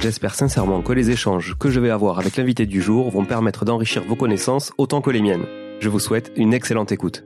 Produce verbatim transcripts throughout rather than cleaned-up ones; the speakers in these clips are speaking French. J'espère sincèrement que les échanges que je vais avoir avec l'invité du jour vont permettre d'enrichir vos connaissances autant que les miennes. Je vous souhaite une excellente écoute.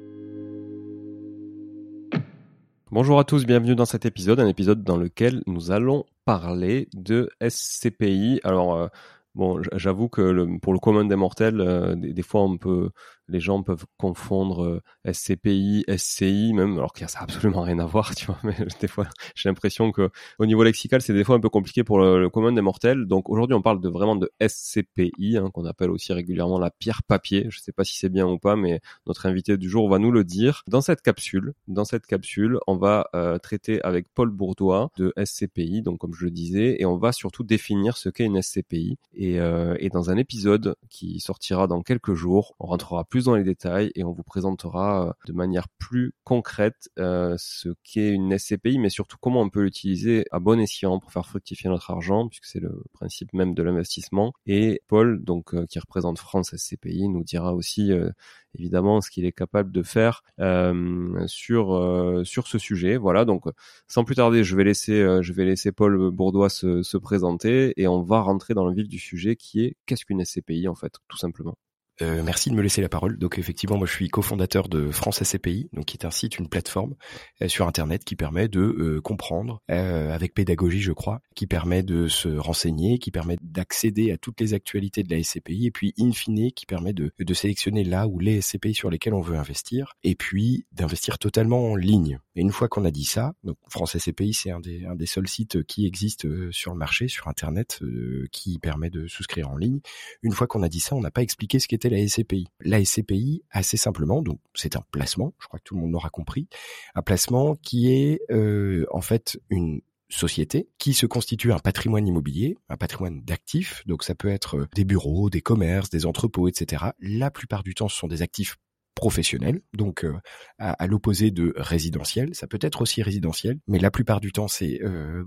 Bonjour à tous, bienvenue dans cet épisode, un épisode dans lequel nous allons parler de S C P I. Alors, euh, bon, j'avoue que le, pour le commun des mortels, euh, des, des fois, on peut, les gens peuvent confondre euh, S C P I, S C I, même, alors qu'il y a ça absolument rien à voir, tu vois, mais des fois, j'ai l'impression que au niveau lexical, c'est des fois un peu compliqué pour le, le commun des mortels. Donc aujourd'hui, on parle de vraiment de S C P I, hein, qu'on appelle aussi régulièrement la pierre papier. Je sais pas si c'est bien ou pas, mais notre invité du jour va nous le dire. Dans cette capsule, dans cette capsule, on va euh, traiter avec Paul Bourdois de S C P I, donc comme je le disais, et on va surtout définir ce qu'est une S C P I. Et, euh, et dans un épisode qui sortira dans quelques jours, on rentrera plus dans les détails et on vous présentera de manière plus concrète euh, ce qu'est une S C P I, mais surtout comment on peut l'utiliser à bon escient pour faire fructifier notre argent, puisque c'est le principe même de l'investissement. Et Paul, donc euh, qui représente France S C P I, nous dira aussi euh, évidemment ce qu'il est capable de faire euh, sur euh, sur ce sujet. Voilà, donc sans plus tarder, je vais laisser euh, je vais laisser Paul Bourdois se, se présenter et on va rentrer dans le vif du sujet qui est qu'est-ce qu'une S C P I en fait, tout simplement. Euh, merci de me laisser la parole. Donc effectivement, moi je suis cofondateur de France S C P I, donc qui est un site, une plateforme euh, sur Internet qui permet de euh, comprendre, euh, avec pédagogie je crois, qui permet de se renseigner, qui permet d'accéder à toutes les actualités de la S C P I et puis in fine qui permet de, de sélectionner là où les S C P I sur lesquels on veut investir et puis d'investir totalement en ligne. Et une fois qu'on a dit ça, donc France S C P I c'est un des, un des seuls sites qui existent sur le marché, sur Internet, euh, qui permet de souscrire en ligne. Une fois qu'on a dit ça, on n'a pas expliqué ce qu'était la S C P I. La S C P I, assez simplement, donc c'est un placement, je crois que tout le monde l'aura compris, un placement qui est euh, en fait une société qui se constitue un patrimoine immobilier, un patrimoine d'actifs, donc ça peut être des bureaux, des commerces, des entrepôts, et cetera. La plupart du temps, ce sont des actifs professionnels, donc euh, à, à l'opposé de résidentiel, ça peut être aussi résidentiel, mais la plupart du temps c'est euh,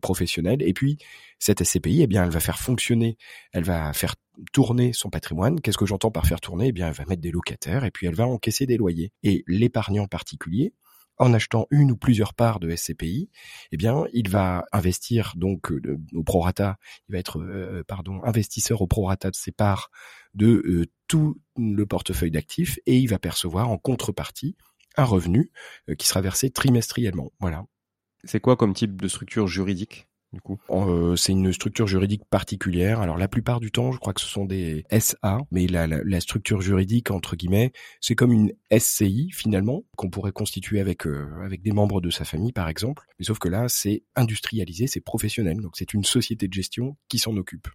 professionnel. Et puis cette S C P I, eh bien, elle va faire fonctionner, elle va faire tourner son patrimoine. Qu'est-ce que j'entends par faire tourner? Eh bien, elle va mettre des locataires et puis elle va encaisser des loyers. Et l'épargnant particulier, en achetant une ou plusieurs parts de S C P I, eh bien, il va investir donc euh, au prorata, il va être euh, pardon, investisseur au prorata de ses parts de euh, tout le portefeuille d'actifs et il va percevoir en contrepartie un revenu euh, qui sera versé trimestriellement. Voilà. C'est quoi comme type de structure juridique du coup? euh, C'est une structure juridique particulière. Alors la plupart du temps, je crois que ce sont des S A, mais la, la, la structure juridique entre guillemets, c'est comme une S C I finalement qu'on pourrait constituer avec euh, avec des membres de sa famille par exemple. Mais sauf que là, c'est industrialisé, c'est professionnel, donc c'est une société de gestion qui s'en occupe.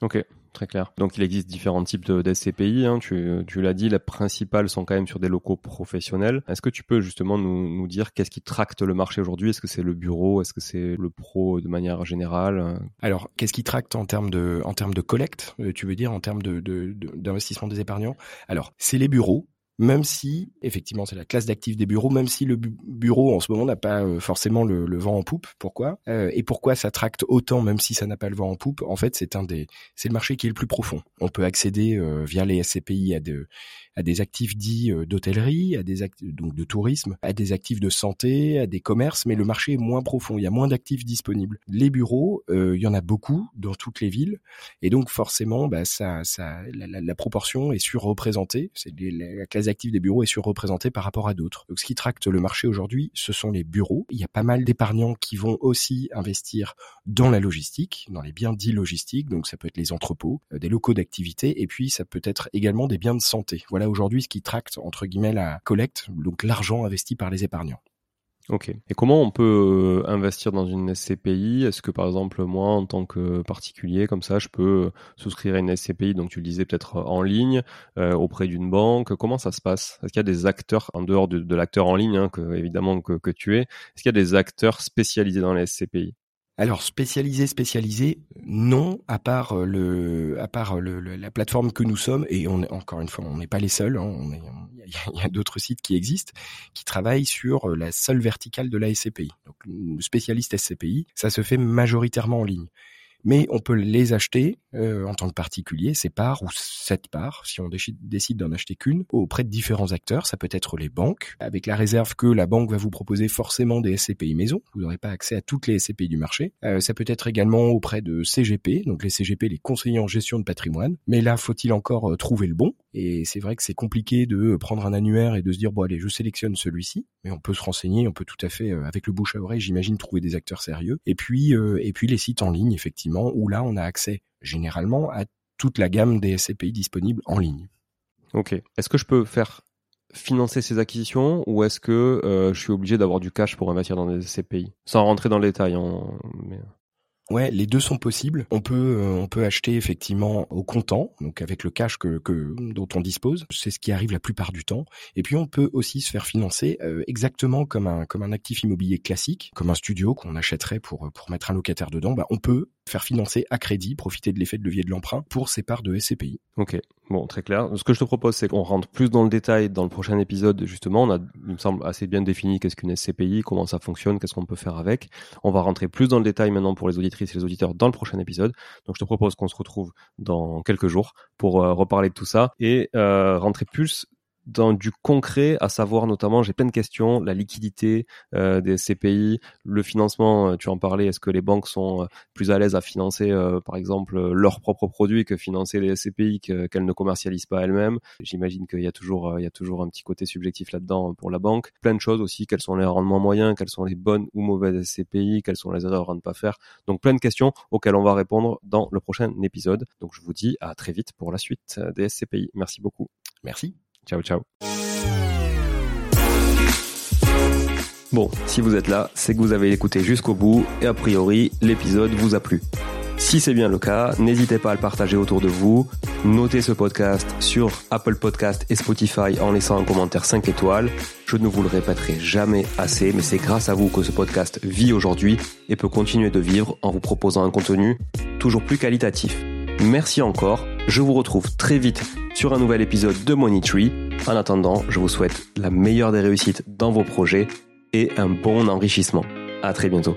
Ok, très clair. Donc il existe différents types de, de S C P I, hein, tu, tu l'as dit, les principales sont quand même sur des locaux professionnels. Est-ce que tu peux justement nous, nous dire qu'est-ce qui tracte le marché aujourd'hui? Est-ce que c'est le bureau? Est-ce que c'est le pro de manière générale? Alors, qu'est-ce qui tracte en termes de, en termes de collecte, tu veux dire, en termes de, de, de, d'investissement des épargnants? Alors, c'est les bureaux. Même si, effectivement, c'est la classe d'actifs des bureaux, même si le bu- bureau, en ce moment, n'a pas euh, forcément le, le vent en poupe. Pourquoi ? euh, Et pourquoi ça tracte autant, même si ça n'a pas le vent en poupe ? En fait, c'est un des, c'est le marché qui est le plus profond. On peut accéder euh, via les S C P I à de, à des actifs dits euh, d'hôtellerie, à des act- donc de tourisme, à des actifs de santé, à des commerces, mais le marché est moins profond. Il y a moins d'actifs disponibles. Les bureaux, euh, il y en a beaucoup dans toutes les villes, et donc forcément, bah, ça, ça, la, la, la proportion est surreprésentée. C'est les, la, la classe actifs des bureaux est surreprésentés par rapport à d'autres. Donc, ce qui tracte le marché aujourd'hui, ce sont les bureaux. Il y a pas mal d'épargnants qui vont aussi investir dans la logistique, dans les biens dits logistiques. Donc, ça peut être les entrepôts, des locaux d'activité, et puis ça peut être également des biens de santé. Voilà aujourd'hui ce qui tracte, entre guillemets, la collecte, donc l'argent investi par les épargnants. Ok. Et comment on peut investir dans une S C P I ? Est-ce que, par exemple, moi, en tant que particulier, comme ça, je peux souscrire à une S C P I, donc tu le disais peut-être en ligne, euh, auprès d'une banque ? Comment ça se passe ? Est-ce qu'il y a des acteurs, en dehors de, de l'acteur en ligne, hein, que, évidemment, que, que tu es, est-ce qu'il y a des acteurs spécialisés dans les S C P I ? Alors, spécialisé, spécialisé, non, à part le, à part le, le, la plateforme que nous sommes, et on, encore une fois, on n'est pas les seuls, hein, on est, il y a d'autres sites qui existent, qui travaillent sur la seule verticale de la S C P I. Donc, spécialiste S C P I, ça se fait majoritairement en ligne. Mais on peut les acheter euh, en tant que particulier, ces parts ou cette part, si on décide, décide d'en acheter qu'une, auprès de différents acteurs. Ça peut être les banques, avec la réserve que la banque va vous proposer forcément des S C P I maison. Vous n'aurez pas accès à toutes les S C P I du marché. Euh, ça peut être également auprès de C G P, donc les C G P, les conseillers en gestion de patrimoine. Mais là, faut-il encore euh, trouver le bon ? Et c'est vrai que c'est compliqué de prendre un annuaire et de se dire « bon allez, je sélectionne celui-ci ». Mais on peut se renseigner, on peut tout à fait, euh, avec le bouche à oreille, j'imagine, trouver des acteurs sérieux. Et puis, euh, et puis les sites en ligne, effectivement, où là, on a accès généralement à toute la gamme des S C P I disponibles en ligne. Ok. Est-ce que je peux faire financer ces acquisitions ou est-ce que euh, je suis obligé d'avoir du cash pour investir dans des S C P I ? Sans rentrer dans le détail. On... Mais... Ouais, les deux sont possibles. On peut euh, on peut acheter effectivement au comptant, donc avec le cash que que dont on dispose, c'est ce qui arrive la plupart du temps. Et puis on peut aussi se faire financer euh, exactement comme un comme un actif immobilier classique, comme un studio qu'on achèterait pour pour mettre un locataire dedans, bah on peut faire financer à crédit, profiter de l'effet de levier de l'emprunt pour ces parts de S C P I. OK. Bon, très clair. Ce que je te propose, c'est qu'on rentre plus dans le détail dans le prochain épisode. Justement, on a, il me semble, assez bien défini qu'est-ce qu'une S C P I, comment ça fonctionne, qu'est-ce qu'on peut faire avec. On va rentrer plus dans le détail maintenant pour les auditrices et les auditeurs dans le prochain épisode. Donc, je te propose qu'on se retrouve dans quelques jours pour euh, reparler de tout ça et euh, rentrer plus dans du concret, à savoir notamment, j'ai plein de questions, la liquidité euh, des S C P I, le financement, tu en parlais, est-ce que les banques sont plus à l'aise à financer, euh, par exemple, leurs propres produits que financer les S C P I que, qu'elles ne commercialisent pas elles-mêmes ? J'imagine qu'il y a toujours, euh, il y a toujours un petit côté subjectif là-dedans pour la banque. Plein de choses aussi, quels sont les rendements moyens, quelles sont les bonnes ou mauvaises S C P I, quelles sont les erreurs à ne pas faire. Donc, plein de questions auxquelles on va répondre dans le prochain épisode. Donc, je vous dis à très vite pour la suite des S C P I. Merci beaucoup. Merci. Ciao, ciao. Bon, si vous êtes là, c'est que vous avez écouté jusqu'au bout et a priori, l'épisode vous a plu. Si c'est bien le cas, n'hésitez pas à le partager autour de vous. Notez ce podcast sur Apple Podcast et Spotify en laissant un commentaire cinq étoiles. Je ne vous le répéterai jamais assez, mais c'est grâce à vous que ce podcast vit aujourd'hui et peut continuer de vivre en vous proposant un contenu toujours plus qualitatif. Merci encore, je vous retrouve très vite sur un nouvel épisode de Money Tree. En attendant, je vous souhaite la meilleure des réussites dans vos projets et un bon enrichissement. À très bientôt.